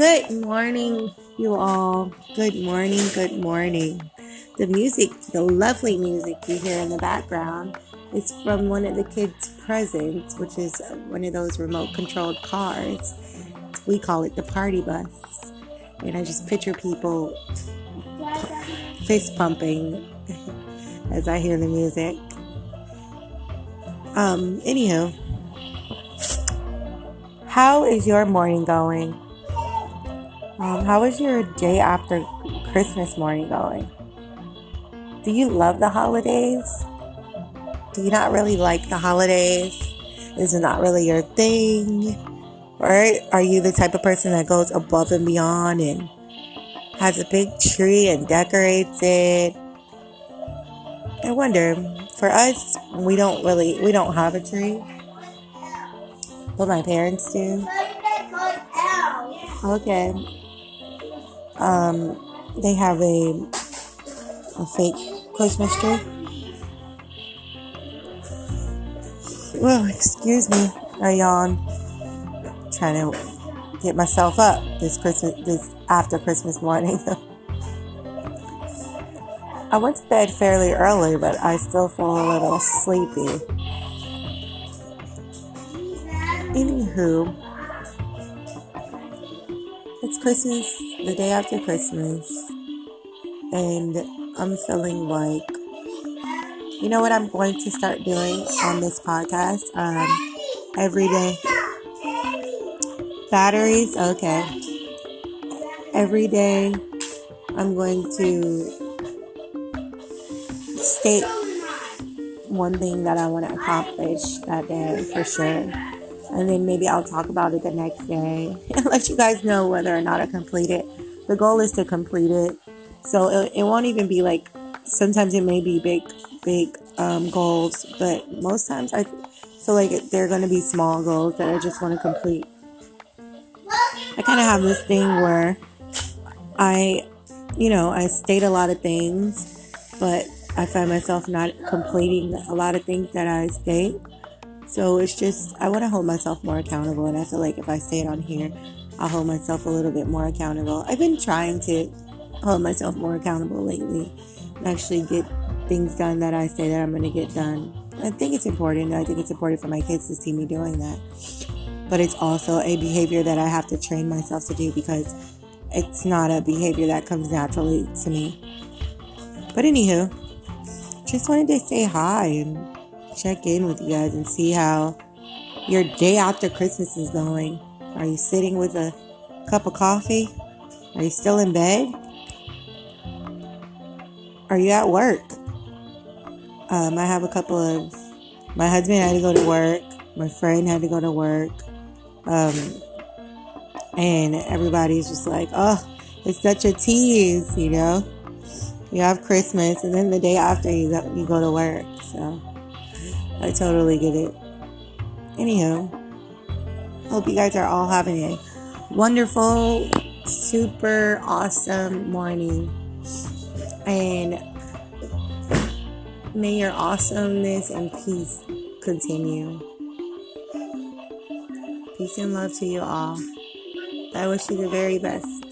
Good morning, you all. Good morning, good morning. The music, the lovely music you hear in the background is from one of the kids' presents, which is one of those remote-controlled cars. We call it the party bus. And I just picture people fist pumping as I hear the music. Anywho, how is your morning going? How is your day after Christmas morning going? Do you love the holidays? Do you not really like the holidays? Is it not really your thing? Or are you the type of person that goes above and beyond and has a big tree and decorates it? I wonder. For us, we don't have a tree, but my parents do. Okay. They have a fake Christmas tree. Well, excuse me, I yawned. Trying to get myself up this after Christmas morning. I went to bed fairly early, but I still feel a little sleepy. Anywho, it's Christmas, the day after Christmas, and I'm feeling like, you know what I'm going to start doing on this podcast? Every day. Batteries? Okay. Every day, I'm going to state one thing that I want to accomplish that day for sure, and then maybe I'll talk about it the next day and let you guys know whether or not I complete it. The goal is to complete it, so it won't even be like, sometimes it may be big goals, but most times I feel like they're going to be small goals that I just want to complete. I kind of have this thing where I state a lot of things, but I find myself not completing a lot of things that I state. So it's just, I want to hold myself more accountable. And I feel like if I say it on here, I'll hold myself a little bit more accountable. I've been trying to hold myself more accountable lately and actually get things done that I say that I'm going to get done. I think it's important. I think it's important for my kids to see me doing that. But it's also a behavior that I have to train myself to do because it's not a behavior that comes naturally to me. But anywho, just wanted to say hi and check in with you guys and see how your day after Christmas is going. Are you sitting with a cup of coffee? Are you still in bed? Are you at work? I have a couple of... My husband had to go to work. My friend had to go to work. And everybody's just like, oh, it's such a tease, you know? You have Christmas, and then the day after you go to work. So I totally get it. Anyhow, hope you guys are all having a wonderful, super awesome morning. And may your awesomeness and peace continue. Peace and love to you all. I wish you the very best.